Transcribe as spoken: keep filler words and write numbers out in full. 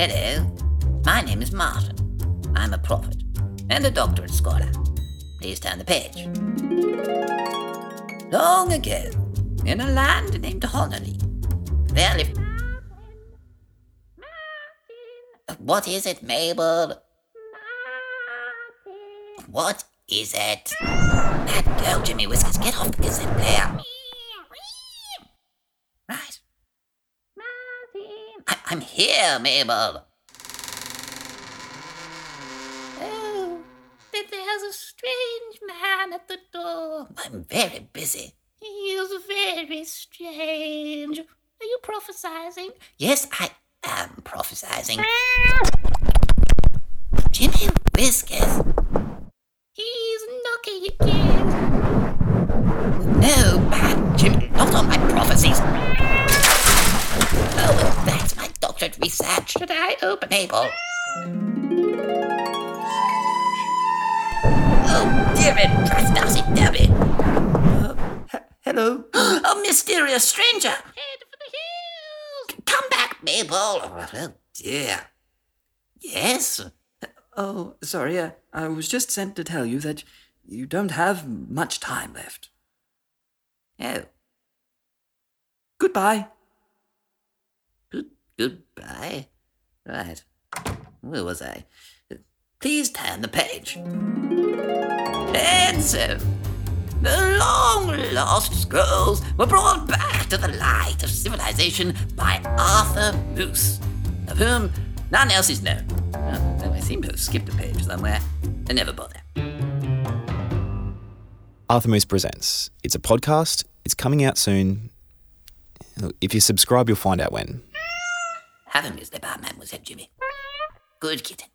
Hello, my name is Martin. I'm a prophet and a doctorate scholar. Please turn the page. Long ago, in a land named Honolulu, there lived... What is it, Mabel? What is it? Let go, Jimmy Whiskers. Get off the cassette player. Right. I- I'm here, Mabel. Oh, but there's a strange man at the door. I'm very busy. He's very strange. Are you prophesizing? Yes, I am prophesizing. Jimmy Whiskers. He's knocking again. No, bad Jimmy, not on my prophecies. Oh, well, that's my doctorate research. Should I open Mabel? Oh, dear it, drive nasty Debbie. Uh, he- hello? A mysterious stranger. Head for the hills. Come back, Mabel. Oh, dear. Yes? Oh, sorry, I, I was just sent to tell you that you don't have much time left. Oh. Goodbye. Good, goodbye? Right. Where was I? Please turn the page. And so, the long-lost scrolls were brought back to the light of civilization by Arthur Moose, of whom none else is known. Oh, I seem to have skipped a page somewhere. I never bother. Arthur Moose Presents. It's a podcast. It's coming out soon. If you subscribe, you'll find out when. Have a Miss Department, was that Jimmy? Good kitten.